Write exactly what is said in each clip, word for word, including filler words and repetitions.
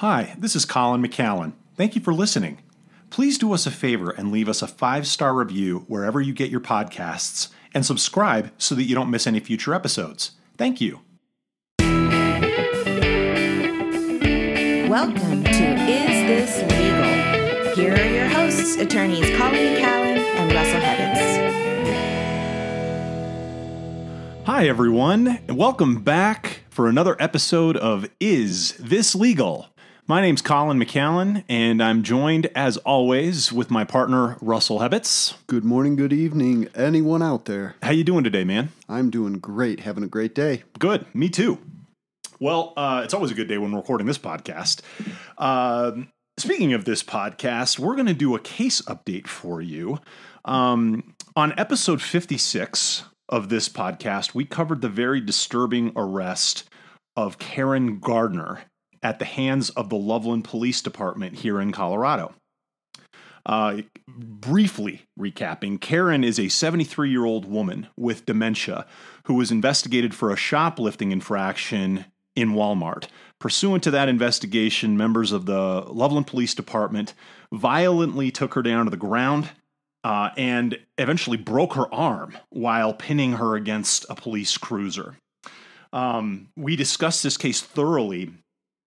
Hi, this is Colin McAllen. Thank you for listening. Please do us a favor and leave us a five-star review wherever you get your podcasts, and subscribe so that you don't miss any future episodes. Thank you. Welcome to Is This Legal? Here are your hosts, attorneys Colin McAllen and Russell Hebbets. Hi, everyone, and welcome back for another episode of Is This Legal? My name's Colin McAllen, and I'm joined, as always, with my partner, Russell Hebbets. Good morning, good evening, anyone out there. How you doing today, man? I'm doing great, having a great day. Good, me too. Well, uh, it's always a good day when we're recording this podcast. Uh, speaking of this podcast, we're going to do a case update for you. Um, on episode fifty-six of this podcast, we covered the very disturbing arrest of Karen Garner at the hands of the Loveland Police Department here in Colorado. Uh, briefly recapping, Karen is a seventy-three-year-old woman with dementia who was investigated for a shoplifting infraction in Walmart. Pursuant to that investigation, members of the Loveland Police Department violently took her down to the ground uh, and eventually broke her arm while pinning her against a police cruiser. Um, we discussed this case thoroughly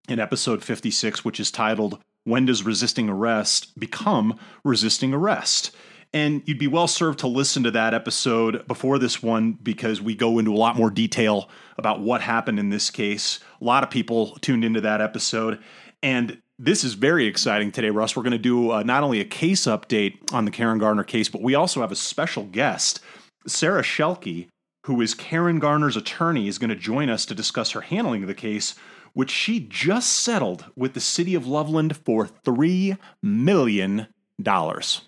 in episode fifty-six, which is titled, When Does Resisting Arrest Become Resisting Arrest? And you'd be well served to listen to that episode before this one, because we go into a lot more detail about what happened in this case. A lot of people tuned into that episode. And this is very exciting today, Russ. We're going to do uh, not only a case update on the Karen Garner case, but we also have a special guest, Sarah Schielke, who is Karen Garner's attorney, is going to join us to discuss her handling of the case, which she just settled with the city of Loveland for three million dollars.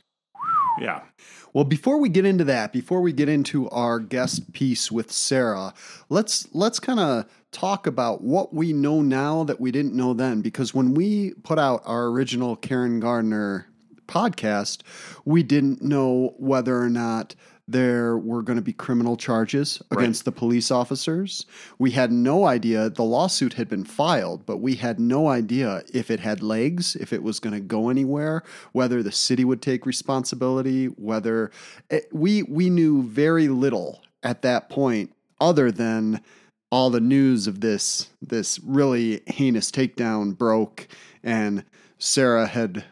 Yeah. Well, before we get into that, before we get into our guest piece with Sarah, let's let's kind of talk about what we know now that we didn't know then. Because when we put out our original Karen Garner podcast, we didn't know whether or not there were going to be criminal charges against right. the police officers. We had no idea. The lawsuit had been filed, but we had no idea if it had legs, if it was going to go anywhere, whether the city would take responsibility, whether it, we we knew very little at that point, other than all the news of this this really heinous takedown broke, and Sarah had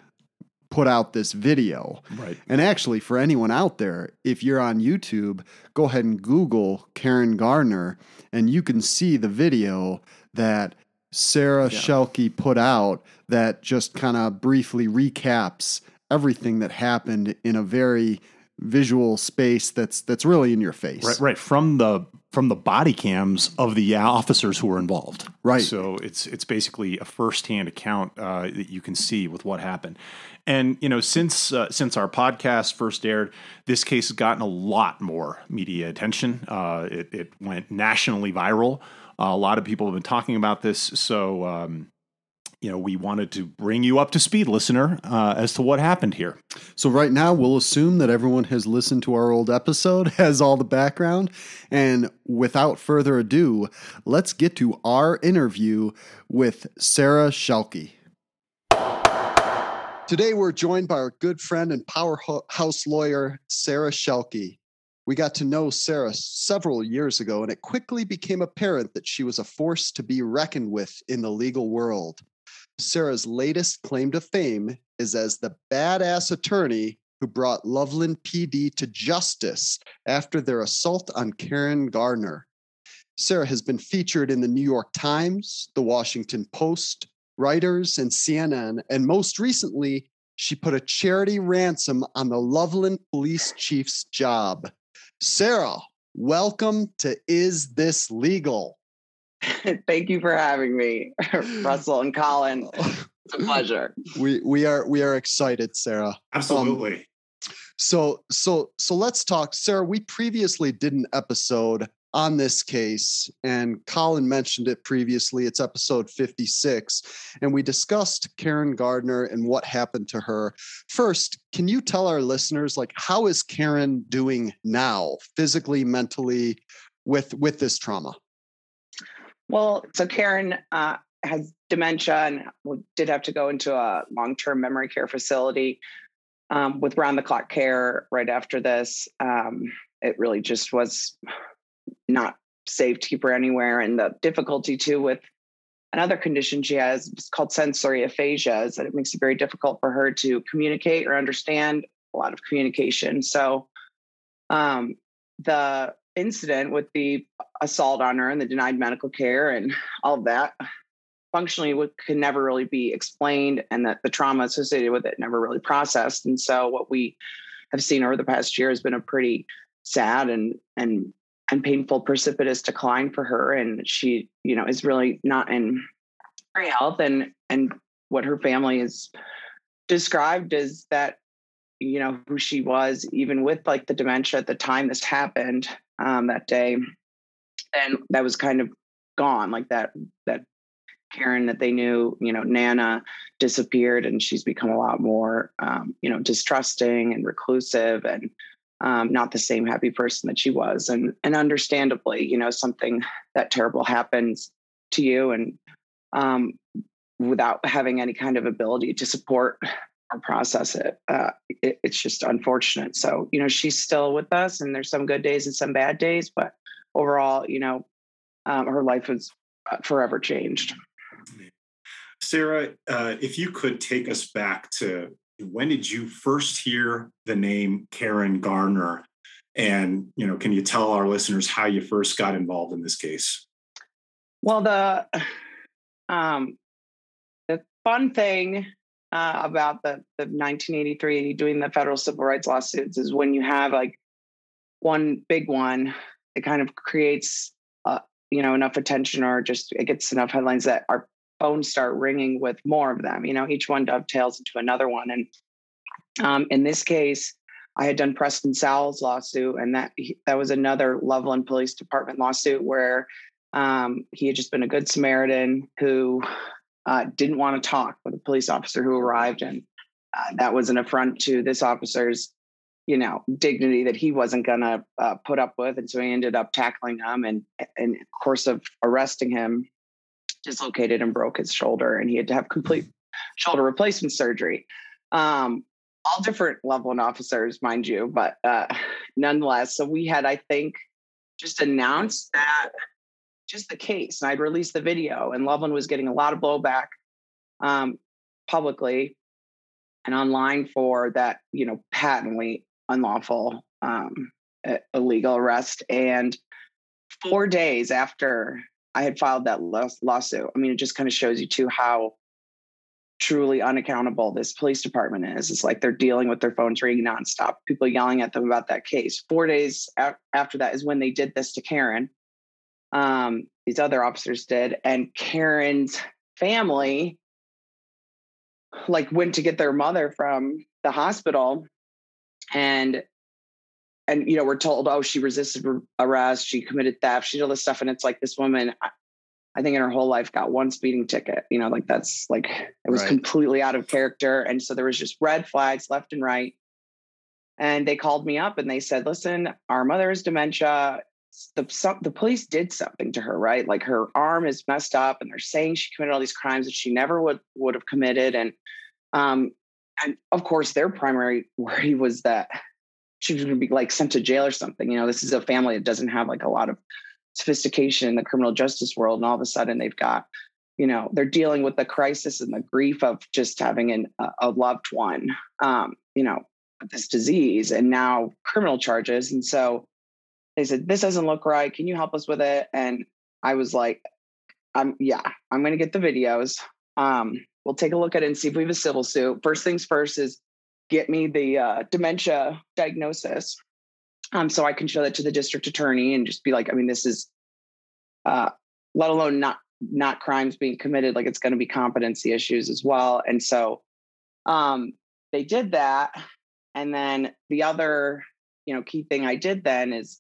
put out this video. Right. And actually, for anyone out there, if you're on YouTube, go ahead and Google Karen Garner, and you can see the video that Sarah yeah. Schielke put out that just kind of briefly recaps everything that happened in a very visual space that's that's really in your face. Right, right. From the from the body cams of the officers who were involved. Right. So it's it's basically a firsthand account uh, that you can see with what happened. And, you know, since uh, since our podcast first aired, this case has gotten a lot more media attention. Uh, it, it went nationally viral. Uh, a lot of people have been talking about this. So, um, you know, we wanted to bring you up to speed, listener, uh, as to what happened here. So right now, we'll assume that everyone has listened to our old episode, has all the background. And without further ado, let's get to our interview with Sarah Schielke. Today, we're joined by our good friend and powerhouse lawyer, Sarah Schielke. We got to know Sarah several years ago, and it quickly became apparent that she was a force to be reckoned with in the legal world. Sarah's latest claim to fame is as the badass attorney who brought Loveland P D to justice after their assault on Karen Garner. Sarah has been featured in the New York Times, the Washington Post, Reuters, and C N N, and most recently, she put a charity ransom on the Loveland police chief's job. Sarah, welcome to Is This Legal? Thank you for having me, Russell and Colin. It's a pleasure. We we are we are excited, Sarah. Absolutely. Um, so so so let's talk, Sarah. We previously did an episode on this case, and Colin mentioned it previously. It's episode fifty-six, and we discussed Karen Garner and what happened to her. First, can you tell our listeners, like, how is Karen doing now, physically, mentally, with with this trauma? Well, so Karen uh, has dementia and we did have to go into a long-term memory care facility um, with round-the-clock care right after this. Um, it really just was not safe to keep her anywhere. And the difficulty, too, with another condition she has is called sensory aphasia, is that it makes it very difficult for her to communicate or understand a lot of communication. So um, the incident with the assault on her and the denied medical care and all of that functionally would, could never really be explained, and that the trauma associated with it never really processed. And so what we have seen over the past year has been a pretty sad and, and, and painful, precipitous decline for her. And she, you know, is really not in her health, and, and what her family is described is that, you know, who she was, even with like the dementia at the time this happened um, that day. And that was kind of gone, like that, that Karen that they knew, you know, Nana disappeared, and she's become a lot more, um, you know, distrusting and reclusive and um, not the same happy person that she was. And, and understandably, you know, something that terrible happens to you and um, without having any kind of ability to support or process it, uh, it, it's just unfortunate. So, you know, she's still with us, and there's some good days and some bad days, but overall, you know, um, her life was forever changed. Sarah, uh, if you could take us back to when did you first hear the name Karen Garner? And, you know, can you tell our listeners how you first got involved in this case? Well, the um, the fun thing uh, about the, the nineteen eighty-three doing the federal civil rights lawsuits is when you have like one big one, it kind of creates, uh, you know, enough attention, or just it gets enough headlines that our phones start ringing with more of them. You know, each one dovetails into another one. And um, in this case, I had done Preston Sowell's lawsuit, and that that was another Loveland Police Department lawsuit where um, he had just been a good Samaritan who uh, didn't want to talk with a police officer who arrived, and uh, that was an affront to this officer's, you know, dignity that he wasn't going to uh, put up with. And so he ended up tackling him, and in the course of arresting him, dislocated and broke his shoulder, and he had to have complete shoulder replacement surgery. Um, all different Loveland officers, mind you, but uh, nonetheless. So we had, I think, just announced that, just the case, and I'd released the video, and Loveland was getting a lot of blowback um, publicly and online for that, you know, patently unlawful, um, illegal arrest. And four days after I had filed that lawsuit, I mean, it just kind of shows you too how truly unaccountable this police department is. It's like they're dealing with their phones ringing nonstop, people yelling at them about that case. Four days after that is when they did this to Karen. Um, these other officers did, and Karen's family like went to get their mother from the hospital, and and you know, we're told, oh, she resisted arrest, she committed theft, she did all this stuff. And it's like, this woman, I think in her whole life, got one speeding ticket, you know, like that's like, it was right. Completely out of character. And so there was just red flags left and right. And they called me up and they said, listen, our mother has dementia. The, some, the police did something to her, right? Like her arm is messed up, and they're saying she committed all these crimes that she never would, would have committed. And, um, and of course their primary worry was that she was going to be like sent to jail or something. You know, this is a family that doesn't have like a lot of sophistication in the criminal justice world. And all of a sudden they've got, you know, they're dealing with the crisis and the grief of just having an, a loved one, um, you know, with this disease, and now criminal charges. And so they said, this doesn't look right. Can you help us with it? And I was like, um, yeah, I'm going to get the videos. Um, we'll take a look at it and see if we have a civil suit. First things first is get me the uh, dementia diagnosis um, so I can show that to the district attorney and just be like, I mean, this is, uh, let alone not not crimes being committed, like it's going to be competency issues as well. And so um, they did that. And then the other, you know, key thing I did then is,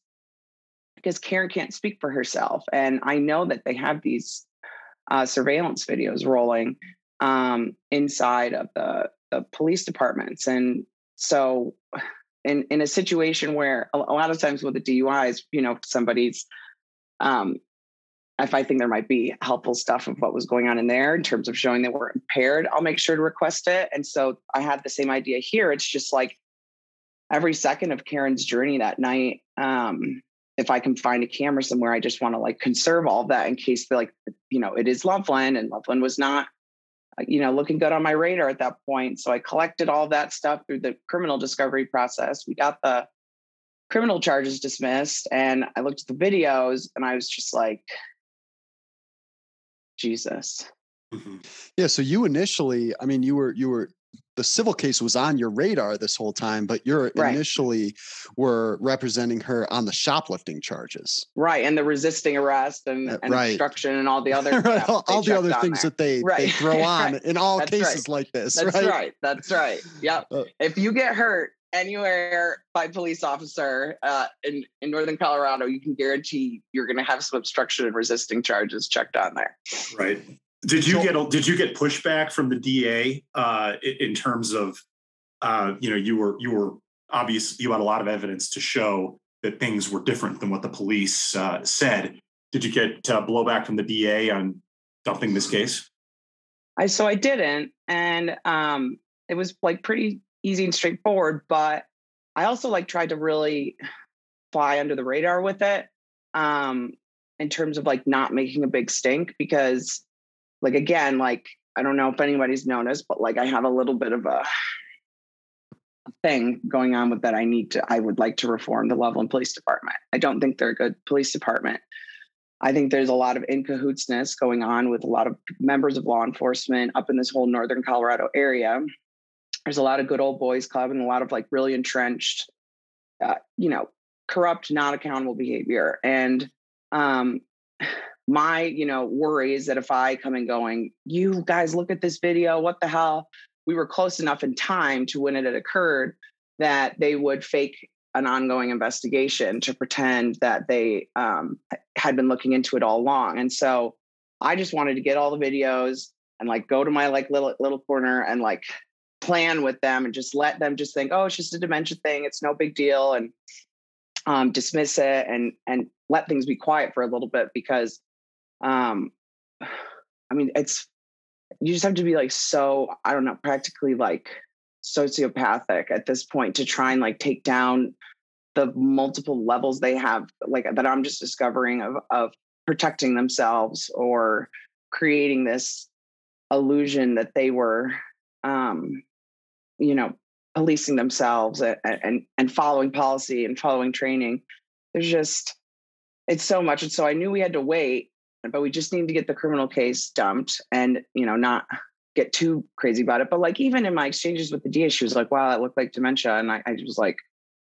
because Karen can't speak for herself, and I know that they have these uh, surveillance videos rolling um, inside of the, the police departments. And so in, in a situation where a lot of times with the D U Is, you know, somebody's um, if I think there might be helpful stuff of what was going on in there in terms of showing that we're impaired, I'll make sure to request it. And so I had the same idea here. It's just like every second of Karen's journey that night, um, if I can find a camera somewhere, I just want to like conserve all of that in case they're like, you know, it is Loveland, and Loveland was not, you know, looking good on my radar at that point. So I collected all that stuff through the criminal discovery process. We got the criminal charges dismissed, and I looked at the videos and I was just like, Jesus. Mm-hmm. Yeah. So you initially, I mean, you were, you were, the civil case was on your radar this whole time, but you're right. Initially were representing her on the shoplifting charges. Right. And the resisting arrest and, and right. obstruction and all the other, right. all, all the other things there. that they, right. they throw on right. in all That's cases right. like this. That's right. right. That's right. Yep. Uh, if you get hurt anywhere by police officer uh, in, in Northern Colorado, you can guarantee you're going to have some obstruction and resisting charges checked on there. Right. Did you get did you get pushback from the D A uh, in terms of uh, you know you were you were obvious you had a lot of evidence to show that things were different than what the police uh, said? Did you get uh, blowback from the D A on dumping this case? I so I didn't, and um, it was like pretty easy and straightforward. But I also like tried to really fly under the radar with it um, in terms of like not making a big stink because. Like, again, like, I don't know if anybody's noticed, but like, I have a little bit of a thing going on with that. I need to, I would like to reform the Loveland Police Department. I don't think they're a good police department. I think there's a lot of in cahootsness going on with a lot of members of law enforcement up in this whole Northern Colorado area. There's a lot of good old boys club and a lot of like really entrenched, uh, you know, corrupt, not accountable behavior. And, um, my, you know, worry is that if I come in going, you guys look at this video, what the hell? We were close enough in time to when it had occurred that they would fake an ongoing investigation to pretend that they um, had been looking into it all along. And so I just wanted to get all the videos and like go to my like little little corner and like plan with them and just let them just think, oh, it's just a dementia thing. It's no big deal. And um, dismiss it and and let things be quiet for a little bit because Um, I mean, it's, you just have to be like, so, I don't know, practically like sociopathic at this point to try and like take down the multiple levels they have, like that I'm just discovering of, of protecting themselves or creating this illusion that they were, um, you know, policing themselves and, and, and following policy and following training. There's just, it's so much. And so I knew we had to wait. But we just need to get the criminal case dumped and, you know, not get too crazy about it. But like, even in my exchanges with the D A, she was like, wow, that looked like dementia. And I, I was like,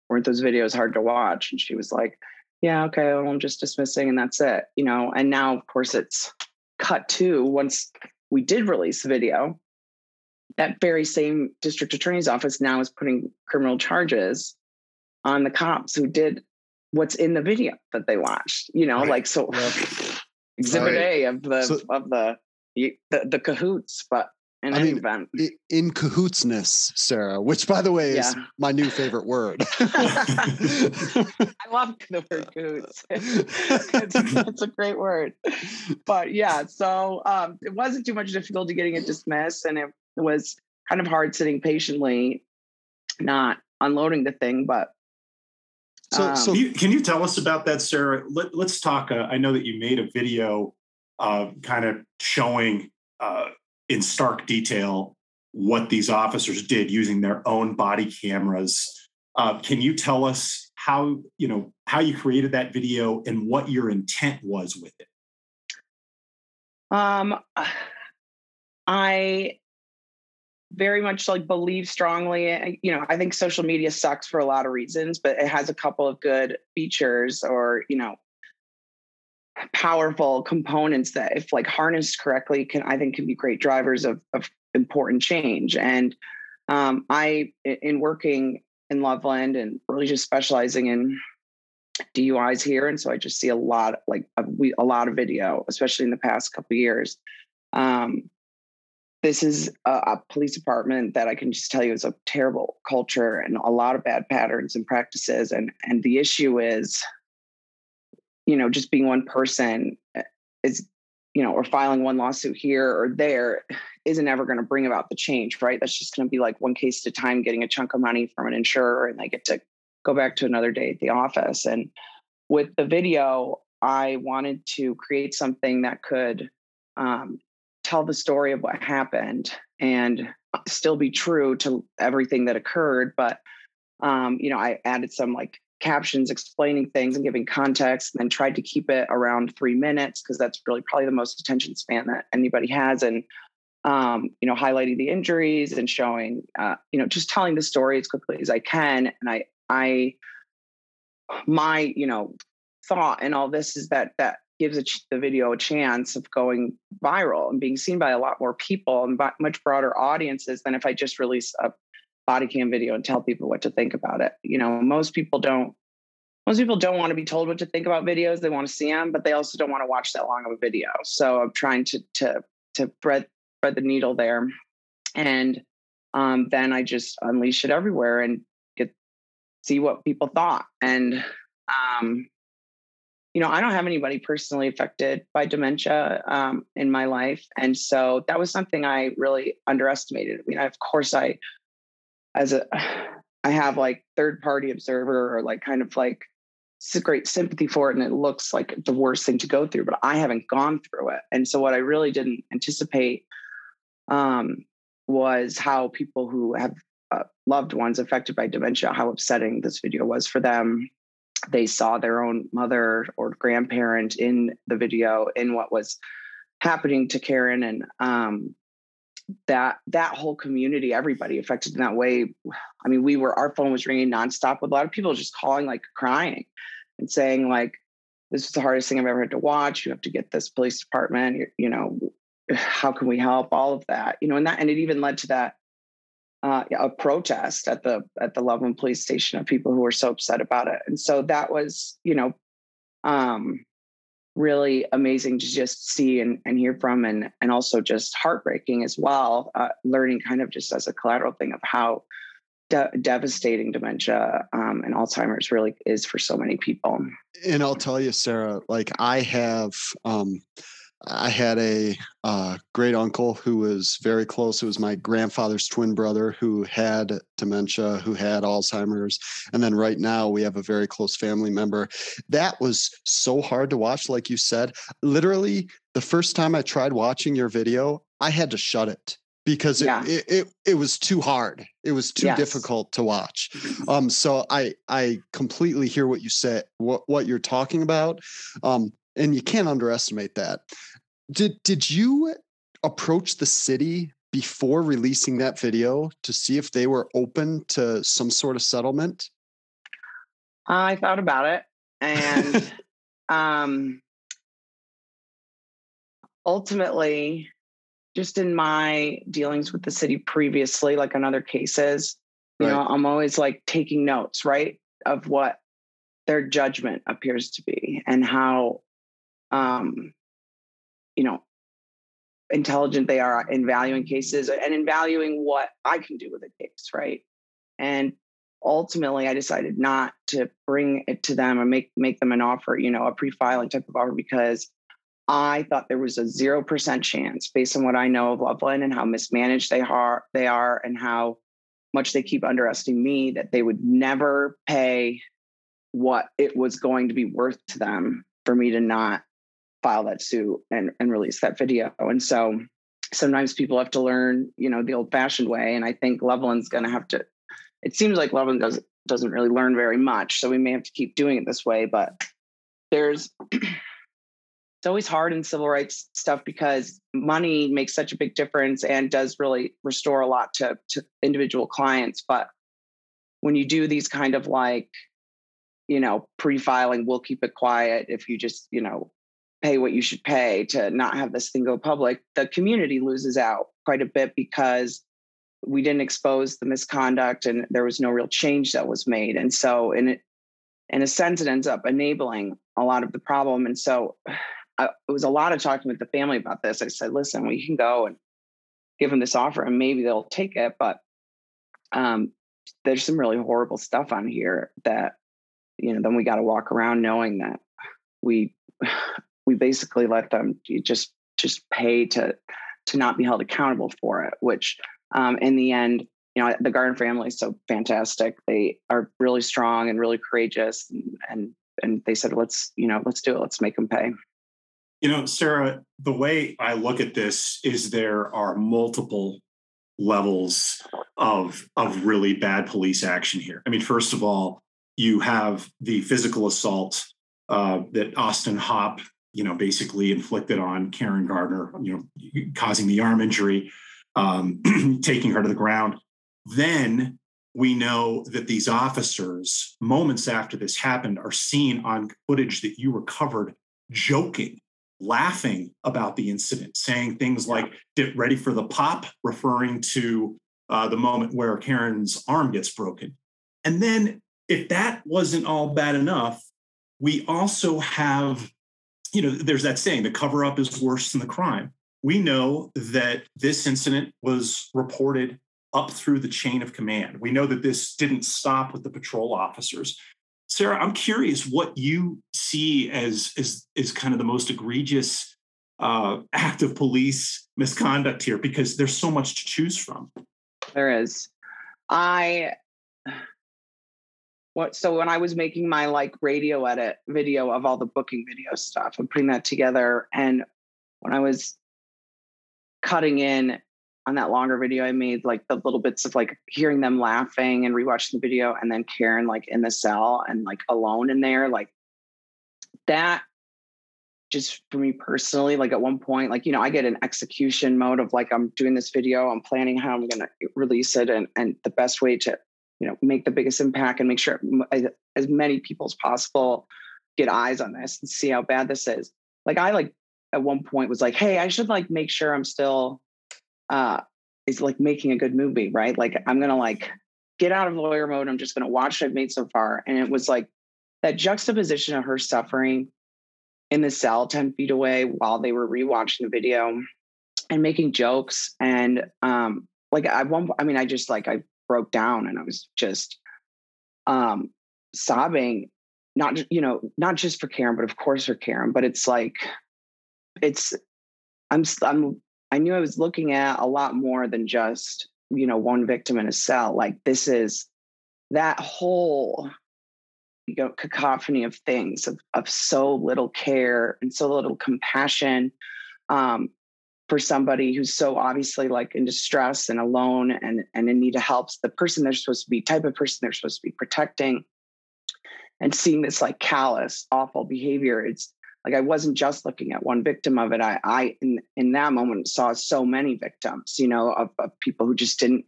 weren't those videos hard to watch? And she was like, yeah, okay, well, I'm just dismissing and that's it, you know? And now of course it's cut to once we did release the video, that very same district attorney's office now is putting criminal charges on the cops who did what's in the video that they watched, you know, right. like, so. Yeah. Exhibit right. A of the so, of the, the the cahoots, but in I any mean, event, in cahootsness, Sarah, which by the way is yeah. my new favorite word. I love the word cahoots. It's, it's a great word, but yeah. So um, it wasn't too much difficulty getting it dismissed, and it was kind of hard sitting patiently, not unloading the thing, but. So, so can, you, can you tell us about that, Sarah? Let, let's talk. Uh, I know that you made a video uh, kind of showing uh, in stark detail what these officers did using their own body cameras. Uh, can you tell us how, you know, how you created that video and what your intent was with it? Um, I very much like believe strongly, you know, I think social media sucks for a lot of reasons, but it has a couple of good features or, you know, powerful components that if like harnessed correctly can, I think can be great drivers of, of important change. And um, I, in working in Loveland and really just specializing in D U Is here. And so I just see a lot, like a, we, a lot of video, especially in the past couple of years. Um, This is a, a police department that I can just tell you is a terrible culture and a lot of bad patterns and practices. And, and the issue is, you know, just being one person is, you know, or filing one lawsuit here or there isn't ever going to bring about the change, right? That's just going to be like one case at a time, getting a chunk of money from an insurer, and they get to go back to another day at the office. And with the video, I wanted to create something that could um, tell the story of what happened and still be true to everything that occurred. But, um, you know, I added some like captions explaining things and giving context, and then tried to keep it around three minutes because that's really probably the most attention span that anybody has. And, um, you know, highlighting the injuries and showing, uh, you know, just telling the story as quickly as I can. And I, I, my, you know, thought and all this is that that gives a ch- the video a chance of going viral and being seen by a lot more people and by much broader audiences than if I just release a body cam video and tell people what to think about it. You know, most people don't, most people don't want to be told what to think about videos. They want to see them, but they also don't want to watch that long of a video. So I'm trying to, to, to thread, thread the needle there. And um, then I just unleash it everywhere and get, see what people thought. And, um, you know, I don't have anybody personally affected by dementia um, in my life. And so that was something I really underestimated. I mean, I, of course I, as a, I have like third party observer or like kind of like great sympathy for it. And it looks like the worst thing to go through, but I haven't gone through it. And so what I really didn't anticipate um, was how people who have uh, loved ones affected by dementia, how upsetting this video was for them. They saw their own mother or grandparent in the video, in what was happening to Karen. And um, that that whole community, everybody affected in that way. I mean, we were, our phone was ringing nonstop with a lot of people just calling, like crying and saying like, this is the hardest thing I've ever had to watch. You have to get this police department, you, you know, how can we help? All of that, you know, and that, and it even led to that Uh, a protest at the at the Loveland Police Station of people who were so upset about it. And so that was, you know, um, really amazing to just see and, and hear from, and and also just heartbreaking as well, uh, learning kind of just as a collateral thing of how de- devastating dementia um, and Alzheimer's really is for so many people. And I'll tell you, Sarah, like I have... Um, I had a uh, great uncle who was very close. It was my grandfather's twin brother who had dementia, who had Alzheimer's. And then right now we have a very close family member. That was so hard to watch, like you said. Literally, the first time I tried watching your video, I had to shut it because it, yeah. it, it, it was too hard. It was too yes. difficult to watch. Um, so I I completely hear what you said, what, what you're talking about. Um, And you can't underestimate that. Did did you approach the city before releasing that video to see if they were open to some sort of settlement? I thought about it. And um, ultimately, just in my dealings with the city previously, like on other cases, you right. know, I'm always like taking notes, right, of what their judgment appears to be and how Um, you know, intelligent they are in valuing cases and in valuing what I can do with a case, right? And ultimately, I decided not to bring it to them and make make them an offer, you know, a pre-filing type of offer, because I thought there was a zero percent chance, based on what I know of Loveland and how mismanaged they are, they are, and how much they keep underestimating me, that they would never pay what it was going to be worth to them for me to not file that suit and, and release that video. And so sometimes people have to learn, you know, the old fashioned way. And I think Loveland's going to have to, it seems like Loveland doesn't, doesn't really learn very much. So we may have to keep doing it this way, but there's, it's always hard in civil rights stuff because money makes such a big difference and does really restore a lot to, to individual clients. But when you do these kind of like, you know, pre-filing, we'll keep it quiet if you just, you know, pay what you should pay to not have this thing go public, the community loses out quite a bit because we didn't expose the misconduct and there was no real change that was made. And so in, in a sense, it ends up enabling a lot of the problem. And so I, it was a lot of talking with the family about this. I said, listen, we can go and give them this offer and maybe they'll take it. But um, there's some really horrible stuff on here that, you know, then we got to walk around knowing that we we basically let them just just pay to to not be held accountable for it, which um, in the end, you know, the Garden family is so fantastic. They are really strong and really courageous. And, and, and they said, let's, you know, let's do it. Let's make them pay. You know, Sarah, the way I look at this is there are multiple levels of, of really bad police action here. I mean, first of all, you have the physical assault uh, that Austin Hopp, you know, basically inflicted on Karen Garner, you know, causing the arm injury, um, taking her to the ground. Then we know that these officers, moments after this happened, are seen on footage that you recovered joking, laughing about the incident, saying things like, get ready for the pop, referring to uh, the moment where Karen's arm gets broken. And then if that wasn't all bad enough, we also have, you know, there's that saying, the cover-up is worse than the crime. We know that this incident was reported up through the chain of command. We know that this didn't stop with the patrol officers. Sarah, I'm curious what you see as as, as kind of the most egregious uh, act of police misconduct here, because there's so much to choose from. There is. I, what, so when I was making my like radio edit video of all the booking video stuff and putting that together, and when I was cutting in on that longer video, I made like the little bits of like hearing them laughing and rewatching the video, and then Karen like in the cell and like alone in there, like that just for me personally, like at one point, like, you know, I get an execution mode of like, I'm doing this video, I'm planning how I'm going to release it and, and the best way to, you know, make the biggest impact and make sure as many people as possible get eyes on this and see how bad this is. Like I like at one point was like, hey, I should like make sure I'm still Uh, is like making a good movie, right? Like I'm going to like get out of lawyer mode. I'm just going to watch what I've made so far. And it was like that juxtaposition of her suffering in the cell ten feet away while they were rewatching the video and making jokes. And um, like, I won't, I mean, I just like, I broke down and I was just um, sobbing, not, you know, not just for Karen, but of course for Karen, but it's like, it's, I'm, I'm, I knew I was looking at a lot more than just, you know, one victim in a cell. Like this is that whole, you know, cacophony of things of, of so little care and so little compassion um, for somebody who's so obviously like in distress and alone and, and in need of help. The person they're supposed to be, type of person they're supposed to be protecting, and seeing this like callous, awful behavior. It's, Like I wasn't just looking at one victim of it. I, I in, in that moment saw so many victims, you know, of, of people who just didn't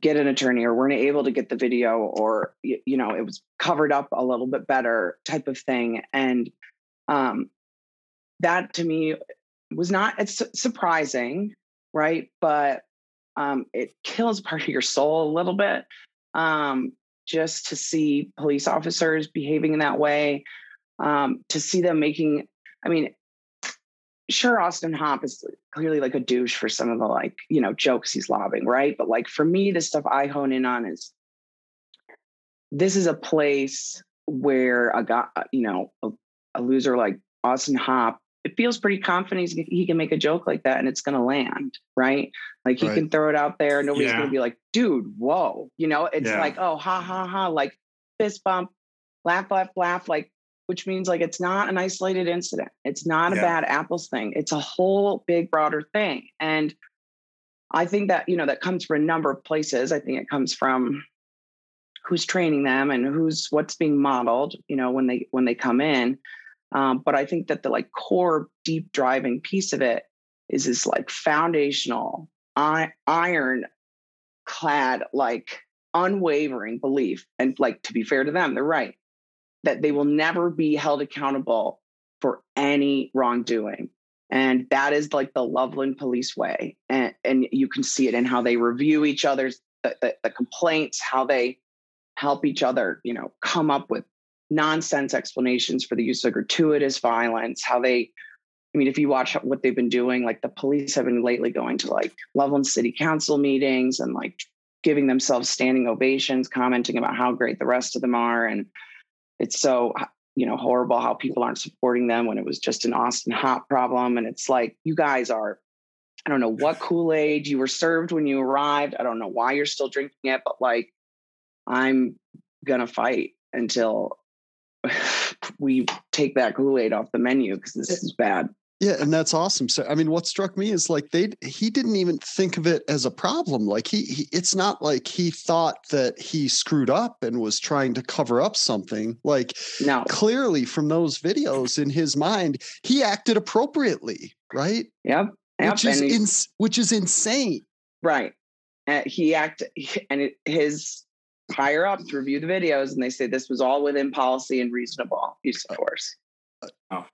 get an attorney or weren't able to get the video, or, you, you know, it was covered up a little bit better type of thing. And um, that to me was not, it's surprising, right? But um, it kills part of your soul a little bit um, just to see police officers behaving in that way. Um, to see them making, I mean, sure, Austin Hopp is clearly like a douche for some of the like, you know, jokes he's lobbing, right? But like for me, the stuff I hone in on is this is a place where a guy, you know, a, a loser like Austin Hopp, it feels pretty confident he's, he can make a joke like that and it's going to land, right? Like he right. can throw it out there. Nobody's yeah. going to be like, dude, whoa. You know, it's yeah. like, oh, ha, ha, ha, like fist bump, laugh, laugh, laugh, like, which means like, it's not an isolated incident. It's not a yeah. bad apples thing. It's a whole big, broader thing. And I think that, you know, that comes from a number of places. I think it comes from who's training them and who's what's being modeled, you know, when they, when they come in. Um, but I think that the like core deep driving piece of it is this like foundational I- iron clad, like unwavering belief. And like, to be fair to them, they're right, that they will never be held accountable for any wrongdoing. And that is like the Loveland police way. And, and you can see it in how they review each other's the, the, the complaints, how they help each other, you know, come up with nonsense explanations for the use of gratuitous violence, how they, I mean, if you watch what they've been doing, like the police have been lately going to like Loveland City Council meetings and like giving themselves standing ovations, commenting about how great the rest of them are. And it's so you know, horrible how people aren't supporting them when it was just an Austin Hopp problem. And it's like, you guys are, I don't know what Kool-Aid you were served when you arrived. I don't know why you're still drinking it, but like, I'm going to fight until we take that Kool-Aid off the menu, because this is bad. Yeah. And that's awesome. So, I mean, what struck me is like, they, he didn't even think of it as a problem. Like he, he, it's not like he thought that he screwed up and was trying to cover up something. Like, no. Clearly from those videos, in his mind, he acted appropriately. Right. Yep. yep. Which is, ins- which is insane. Right. Uh, he acted, and it, his higher ups review the videos, and they say this was all within policy and reasonable use of force. Uh, oh.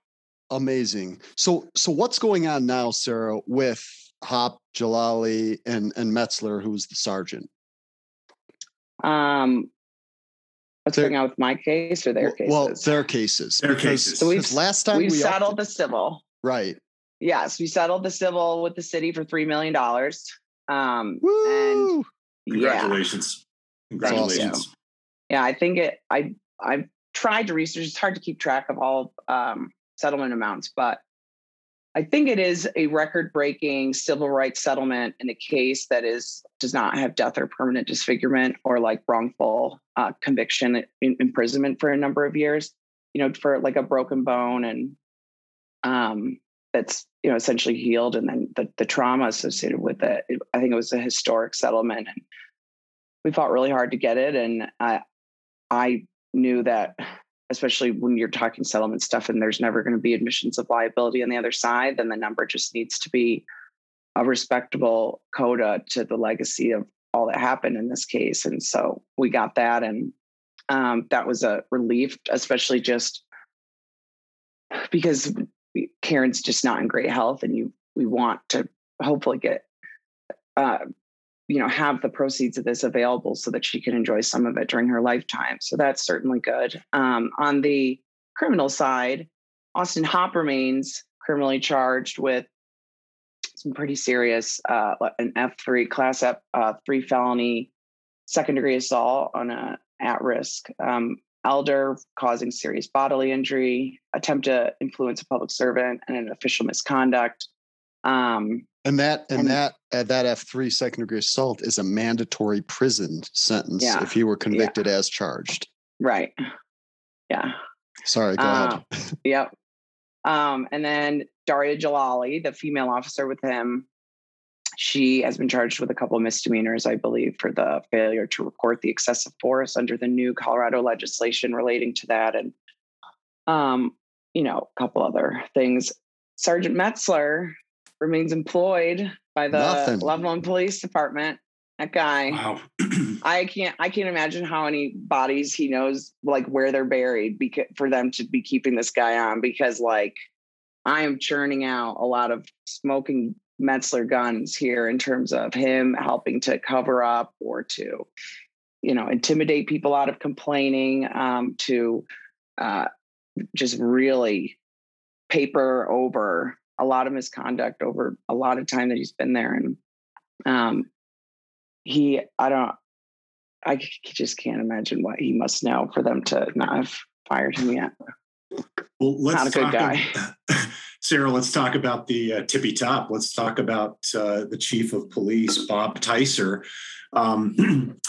Amazing. So, so what's going on now, Sarah, with Hopp, Jalali, and and Metzler, who's the sergeant? Um, what's their, going on with my case or their well, cases? Well, their cases. Their because, cases. So we've last time we've we settled often, the civil. Right. Yes, we settled the civil with the city for three million dollars. Um, Woo! And congratulations! Yeah. Congratulations! Awesome. Yeah, I think it. I I've tried to research. It's hard to keep track of all. Um, settlement amounts, but I think it is a record-breaking civil rights settlement in a case that is does not have death or permanent disfigurement or like wrongful uh, conviction, in, imprisonment for a number of years, you know, for like a broken bone, and um, that's, you know, essentially healed, and then the, the trauma associated with it. it. I think it was a historic settlement, and we fought really hard to get it. And I, I knew that, especially when you're talking settlement stuff and there's never going to be admissions of liability on the other side, then the number just needs to be a respectable coda to the legacy of all that happened in this case. And so we got that. And um, that was a relief, especially just because Karen's just not in great health, and you, we want to hopefully get, uh, you know, have the proceeds of this available so that she can enjoy some of it during her lifetime. So that's certainly good. Um, on the criminal side, Austin Hopp remains criminally charged with some pretty serious, uh, an F three class F, uh, three felony, second degree assault on a at-risk um, elder, causing serious bodily injury, attempt to influence a public servant, and an official misconduct. Um, And that and, and that uh, that F three second degree assault is a mandatory prison sentence yeah, if you were convicted yeah. as charged. Right. Yeah. Sorry, go uh, ahead. Yep. Um, and then Daria Jalali, the female officer with him, she has been charged with a couple of misdemeanors, I believe, for the failure to report the excessive force under the new Colorado legislation relating to that, and um, you know, a couple other things. Sergeant Metzler remains employed by the Nothing. Loveland Police Department. That guy, wow. I can't, I can't imagine how many bodies he knows, like where they're buried, because for them to be keeping this guy on, because like I am churning out a lot of smoking Metzler guns here in terms of him helping to cover up or to, you know, intimidate people out of complaining, um, to uh, just really paper over a lot of misconduct over a lot of time that he's been there. And um, he, I don't, I just can't imagine what he must know for them to not have fired him yet. Well, let's not a talk good guy. About, Sarah, let's talk about the uh, tippy top. Let's talk about uh, the chief of police, Bob Ticer. Um,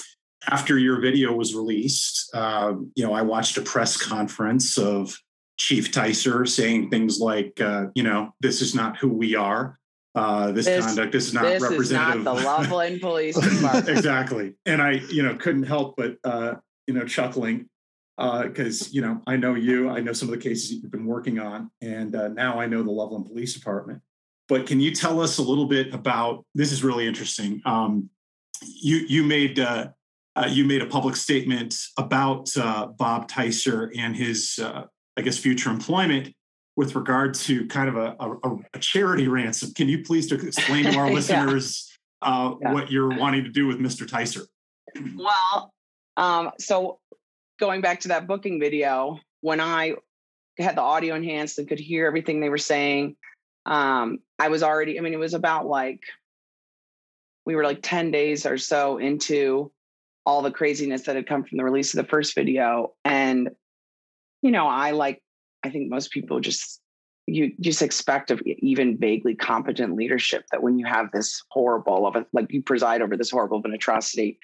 after your video was released, uh, you know, I watched a press conference of Chief Ticer saying things like, uh, you know, this is not who we are. Uh, this, this conduct is not this representative. This is not the Loveland Police Department. Exactly. And I, you know, couldn't help but, uh, you know, chuckling because, uh, you know, I know you, I know some of the cases that you've been working on, and uh, now I know the Loveland Police Department. But can you tell us a little bit about, this is really interesting. Um, you, you made, uh, uh, you made a public statement about uh, Bob Ticer and his, uh, I guess, future employment with regard to kind of a, a, a charity ransom. Can you please explain to our yeah. listeners uh, yeah. what you're wanting to do with Mister Ticer? Well, um, so going back to that booking video, when I had the audio enhanced and could hear everything they were saying, um, I was already, I mean, it was about like, we were like ten days or so into all the craziness that had come from the release of the first video. And you know, I like, I think most people just, you just expect of even vaguely competent leadership that when you have this horrible of a, like you preside over this horrible of an atrocity,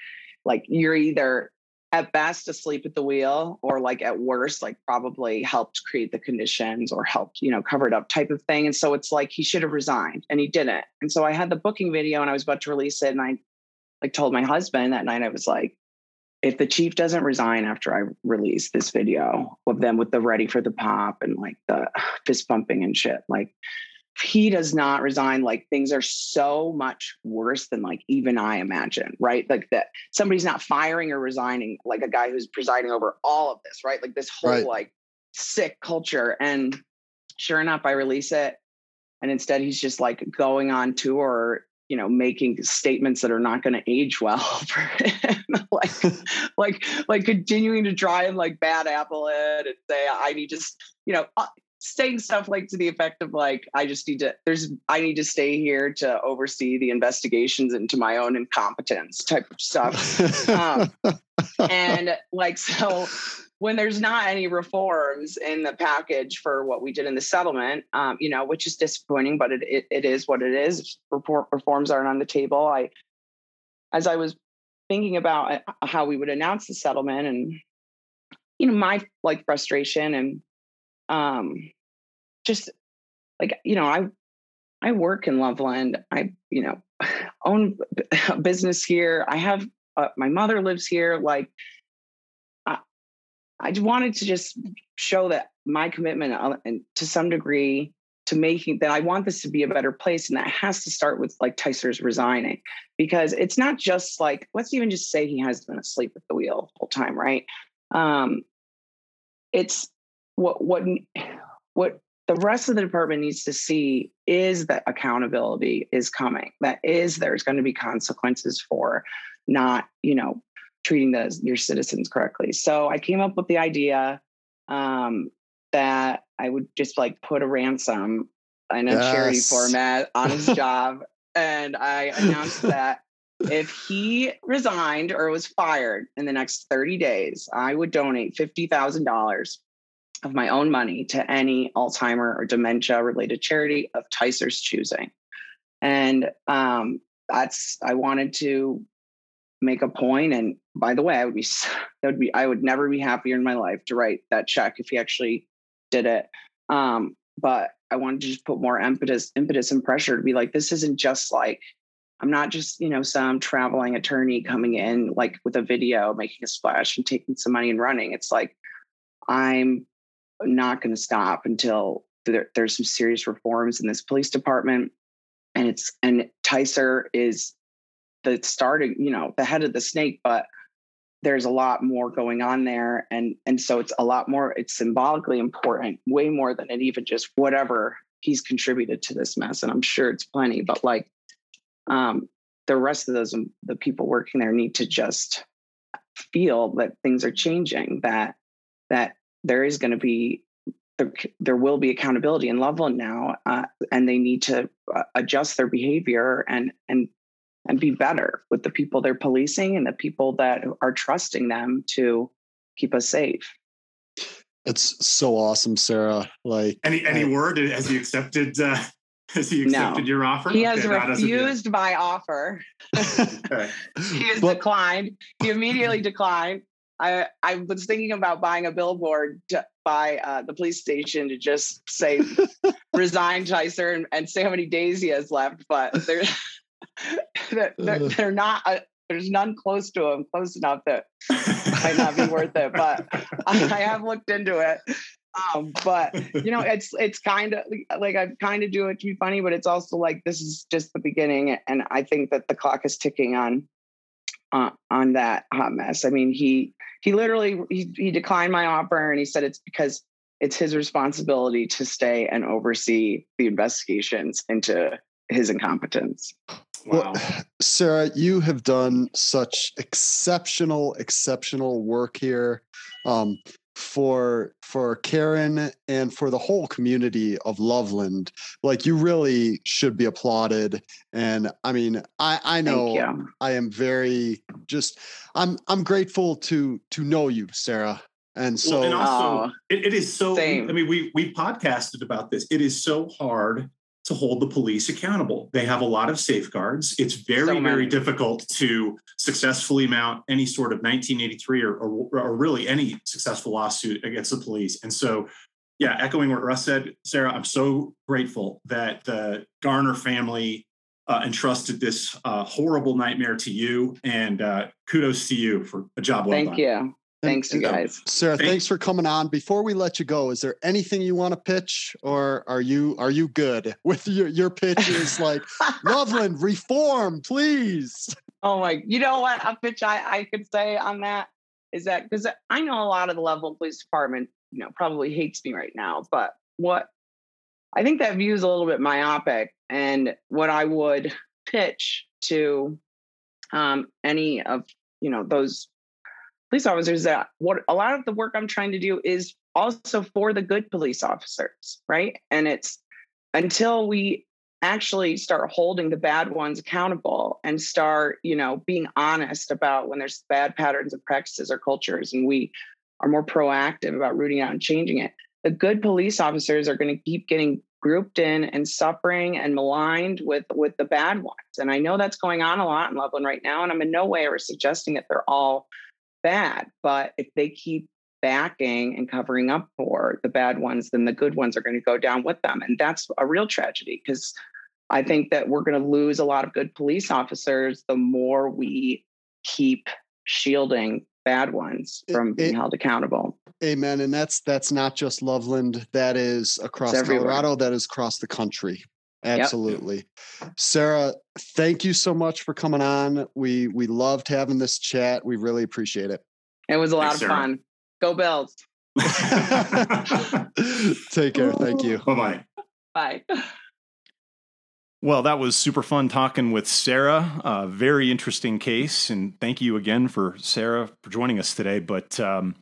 like you're either at best asleep at the wheel or like at worst, like probably helped create the conditions or helped, you know, covered up type of thing. And so it's like, he should have resigned and he didn't. And so I had the booking video and I was about to release it. And I like told my husband that night, I was like, if the chief doesn't resign after I release this video of them with the ready for the pop and like the fist bumping and shit, like if he does not resign, like things are so much worse than like even I imagine, right? Like that somebody's not firing or resigning, like a guy who's presiding over all of this, right? Like this whole right. like sick culture. And sure enough, I release it. And instead he's just like going on tour, you know, making statements that are not going to age well for him, like, like, like continuing to try and like bad apple it and say, I need to, you know, saying stuff like to the effect of like, I just need to, there's, I need to stay here to oversee the investigations into my own incompetence type of stuff. um, and like, so when there's not any reforms in the package for what we did in the settlement, um, you know, which is disappointing, but it, it, it is what it is. Report reforms aren't on the table. I, as I was thinking about how we would announce the settlement and, you know, my like frustration and, um, just like, you know, I, I work in Loveland. I, you know, own a business here. I have, uh, my mother lives here. Like, I wanted to just show that my commitment and to some degree to making that I want this to be a better place. And that has to start with like Ticer's resigning, because it's not just like, let's even just say he has been asleep at the wheel the whole time. Right. Um, it's what, what, what the rest of the department needs to see is that accountability is coming. That is, there's going to be consequences for not, you know, treating those your citizens correctly. So I came up with the idea um, that I would just like put a ransom in a yes. charity format on his job. And I announced that if he resigned or was fired in the next thirty days, I would donate fifty thousand dollars of my own money to any Alzheimer or dementia related charity of Ticer's choosing. And um, that's, I wanted to make a point. And by the way, I would be, that would be, I would never be happier in my life to write that check if he actually did it. Um, but I wanted to just put more impetus, impetus and pressure to be like, this isn't just like, I'm not just, you know, some traveling attorney coming in, like with a video, making a splash and taking some money and running. It's like, I'm not going to stop until there, there's some serious reforms in this police department. And it's, and Ticer is, the starting, you know, the head of the snake, but there's a lot more going on there. And, and so it's a lot more, it's symbolically important, way more than it even just whatever he's contributed to this mess. And I'm sure it's plenty, but like, um, the rest of those, the people working there need to just feel that things are changing, that, that there is going to be, there, there will be accountability in Loveland now. Uh, and they need to uh, adjust their behavior and, and, and be better with the people they're policing and the people that are trusting them to keep us safe. It's so awesome, Sarah. Like any, any I, word, has he accepted, uh, has he accepted no. your offer? He okay, has refused my offer. Okay. He has but, declined. He immediately declined. I, I was thinking about buying a billboard to, by uh, the police station to just say, resign Ticer and, and say how many days he has left. But there's, they're, they're, they're not uh, there's none close to him close enough that it might not be worth it, but I, I have looked into it, um but you know, it's it's kind of like I kind of do it to be funny, but it's also like this is just the beginning, and I think that the clock is ticking on uh, on that hot mess. I mean, he he literally he, he declined my offer, and he said it's because it's his responsibility to stay and oversee the investigations into his incompetence. Wow. Well, Sarah, you have done such exceptional, exceptional work here um, for for Karen and for the whole community of Loveland. Like, you really should be applauded. And I mean, I, I know I am very just I'm I'm grateful to to know you, Sarah. And so well, and also, oh, it, it is so, same. I mean, we we podcasted about this. It is so hard to hold the police accountable. They have a lot of safeguards. It's very, so very difficult to successfully mount any sort of nineteen eighty-three or, or, or really any successful lawsuit against the police. And so, yeah, echoing what Russ said, Sarah, I'm so grateful that the Garner family uh, entrusted this uh, horrible nightmare to you. And uh, kudos to you for a job well Thank done. Thank you. Thanks, you guys. Sarah, thanks. thanks for coming on. Before we let you go, is there anything you want to pitch, or are you are you good with your, your pitches? Like, Loveland, reform, please. Oh my! You know what? A pitch I, I could say on that is that, because I know a lot of the Loveland Police Department, you know, probably hates me right now. But what I think that view is a little bit myopic, and what I would pitch to um, any of you know those police officers, that what a lot of the work I'm trying to do is also for the good police officers, right? And it's until we actually start holding the bad ones accountable and start, you know, being honest about when there's bad patterns and practices or cultures, and we are more proactive about rooting out and changing it, the good police officers are going to keep getting grouped in and suffering and maligned with, with the bad ones. And I know that's going on a lot in Loveland right now, and I'm in no way ever suggesting that they're all bad, but if they keep backing and covering up for the bad ones, then the good ones are going to go down with them. And that's a real tragedy, because I think that we're going to lose a lot of good police officers the more we keep shielding bad ones from being it, held accountable. Amen. And that's that's not just Loveland. That is across Colorado. That is across the country. Absolutely. Yep. Sarah, thank you so much for coming on. We we loved having this chat. We really appreciate it. It was a lot Thanks, of Sarah. fun. Go Bills. Take care. Thank you. Bye-bye. Bye. Well, that was super fun talking with Sarah. Uh, very interesting case. And thank you again for Sarah for joining us today. But um,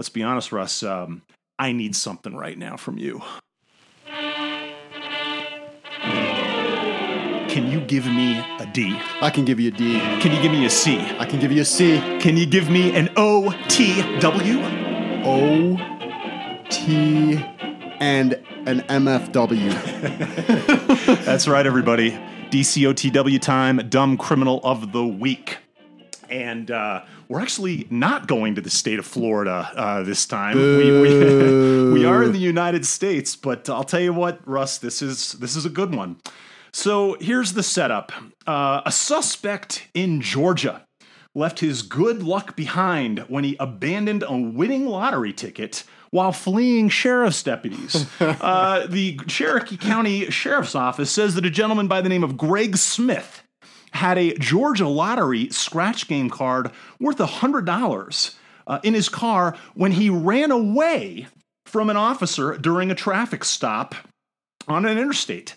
let's be honest, Russ, um, I need something right now from you. Can you give me a D? I can give you a D. Can you give me a C? I can give you a C. Can you give me an O, T, W? O, T, and an M F W. That's right, everybody. D C O T W time, Dumb Criminal of the Week. And uh, we're actually not going to the state of Florida uh, this time. We, we, we are in the United States, but I'll tell you what, Russ, this is this is a good one. So here's the setup. Uh, a suspect in Georgia left his good luck behind when he abandoned a winning lottery ticket while fleeing sheriff's deputies. uh, the Cherokee County Sheriff's Office says that a gentleman by the name of Greg Smith had a Georgia lottery scratch game card worth one hundred dollars uh, in his car when he ran away from an officer during a traffic stop on an interstate.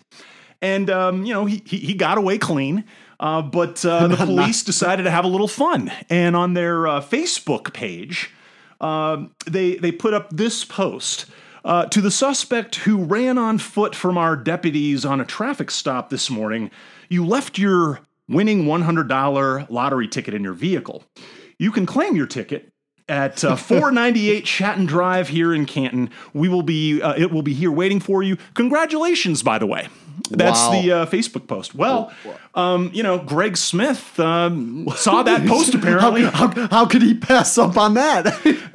And, um, you know, he, he he got away clean, uh, but uh, the police decided to have a little fun. And on their uh, Facebook page, uh, they, they put up this post. Uh, to the suspect who ran on foot from our deputies on a traffic stop this morning, you left your winning one hundred dollars lottery ticket in your vehicle. You can claim your ticket at uh, four ninety-eight Chatton Drive here in Canton. We will be, uh, it will be here waiting for you. Congratulations, by the way. That's wow. the uh, Facebook post. Well, um, you know, Greg Smith um, saw that post apparently. how, how, how could he pass up on that?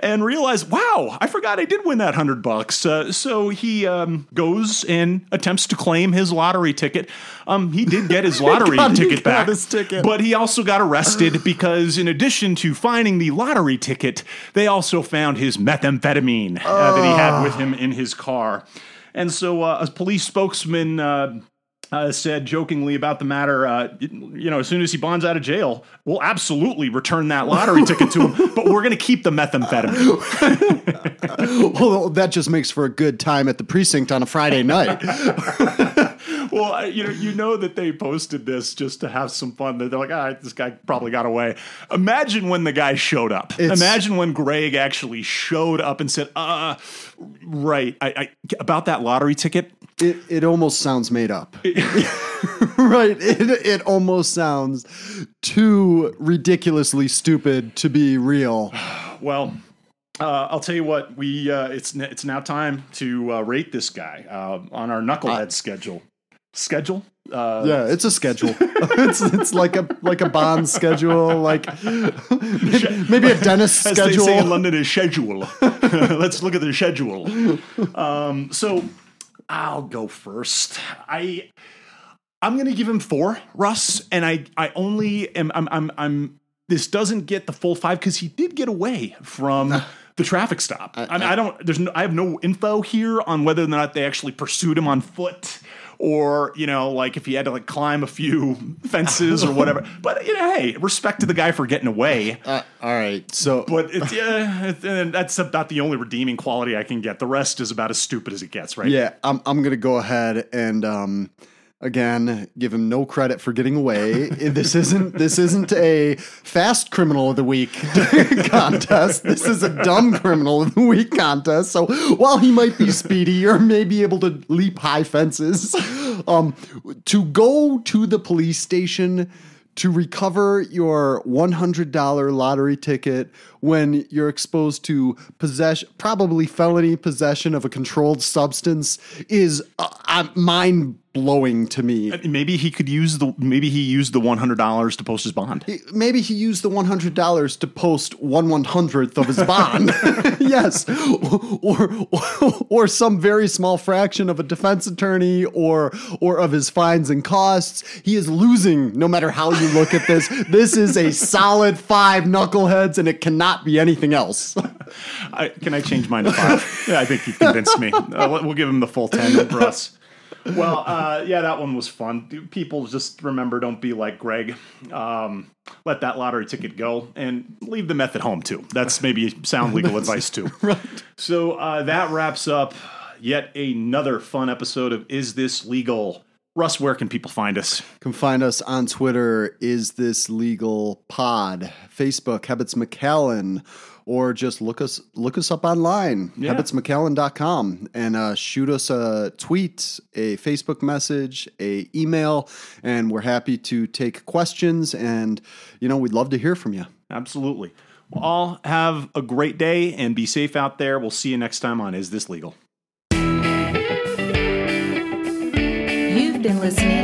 And realize, wow, I forgot I did win that hundred bucks. Uh, so he um, goes and attempts to claim his lottery ticket. Um, he did get his lottery God, ticket back, ticket. But he also got arrested because in addition to finding the lottery ticket, they also found his methamphetamine oh. uh, that he had with him in his car. And so uh, a police spokesman uh, uh, said jokingly about the matter, uh, you know, as soon as he bonds out of jail, we'll absolutely return that lottery ticket to him, but we're going to keep the methamphetamine. Well, that just makes for a good time at the precinct on a Friday night. Well, you know, you know that they posted this just to have some fun. They're like, all right, this guy probably got away. Imagine when the guy showed up. It's, Imagine when Greg actually showed up and said, uh, right, I, I about that lottery ticket. It, it almost sounds made up. Right. It, it almost sounds too ridiculously stupid to be real. Well, Uh, I'll tell you what, we uh, it's it's now time to uh, rate this guy uh, on our knucklehead uh, schedule. Schedule? Uh, yeah, it's a schedule. it's it's like a like a bond schedule, like maybe, maybe a dentist schedule. As they say in London, is schedule. Let's look at the schedule. Um, so I'll go first. I I'm going to give him four, Russ, and I I only am I'm I'm I'm this doesn't get the full five because he did get away from the traffic stop. I, I, I mean, I don't. There's no. I have no info here on whether or not they actually pursued him on foot, or you know, like if he had to like climb a few fences or whatever. But you know, hey, respect to the guy for getting away. Uh, all right. So, but it's, yeah, it, and that's about the only redeeming quality I can get. The rest is about as stupid as it gets, right? Yeah, I'm. I'm gonna go ahead and um, again give him no credit for getting away. This isn't. This isn't a fast criminal of the week contest. This is a dumb criminal of the week contest. So while he might be speedy or may be able to leap high fences, um, to go to the police station to recover your one hundred dollars lottery ticket when you're exposed to possession, probably felony possession of a controlled substance, is uh, uh, mind-blowing to me. Maybe he could use the maybe he used the one hundred dollars to post his bond. He, maybe he used the one hundred dollars to post one one-hundredth of his bond. Yes, or, or or some very small fraction of a defense attorney or or of his fines and costs. He is losing no matter how you look at this. This is a solid five knuckleheads, and it cannot be anything else. I, can I change mine to five? Yeah, I think you've convinced me. Uh, we'll give him the full ten for us. Well, uh, yeah, that one was fun. People just remember, don't be like Greg. Um, let that lottery ticket go and leave the meth at home, too. That's maybe sound legal advice, too. Right. So uh, that wraps up yet another fun episode of Is This Legal? Russ, where can people find us? Can find us on Twitter, Is This Legal Pod, Facebook, Hebbets McAllen, or just look us look us up online, yeah. Hebbets McAllen dot com, and uh, shoot us a tweet, a Facebook message, a email, and we're happy to take questions, and you know we'd love to hear from you. Absolutely. Well, all have a great day and be safe out there. We'll see you next time on Is This Legal? Been listening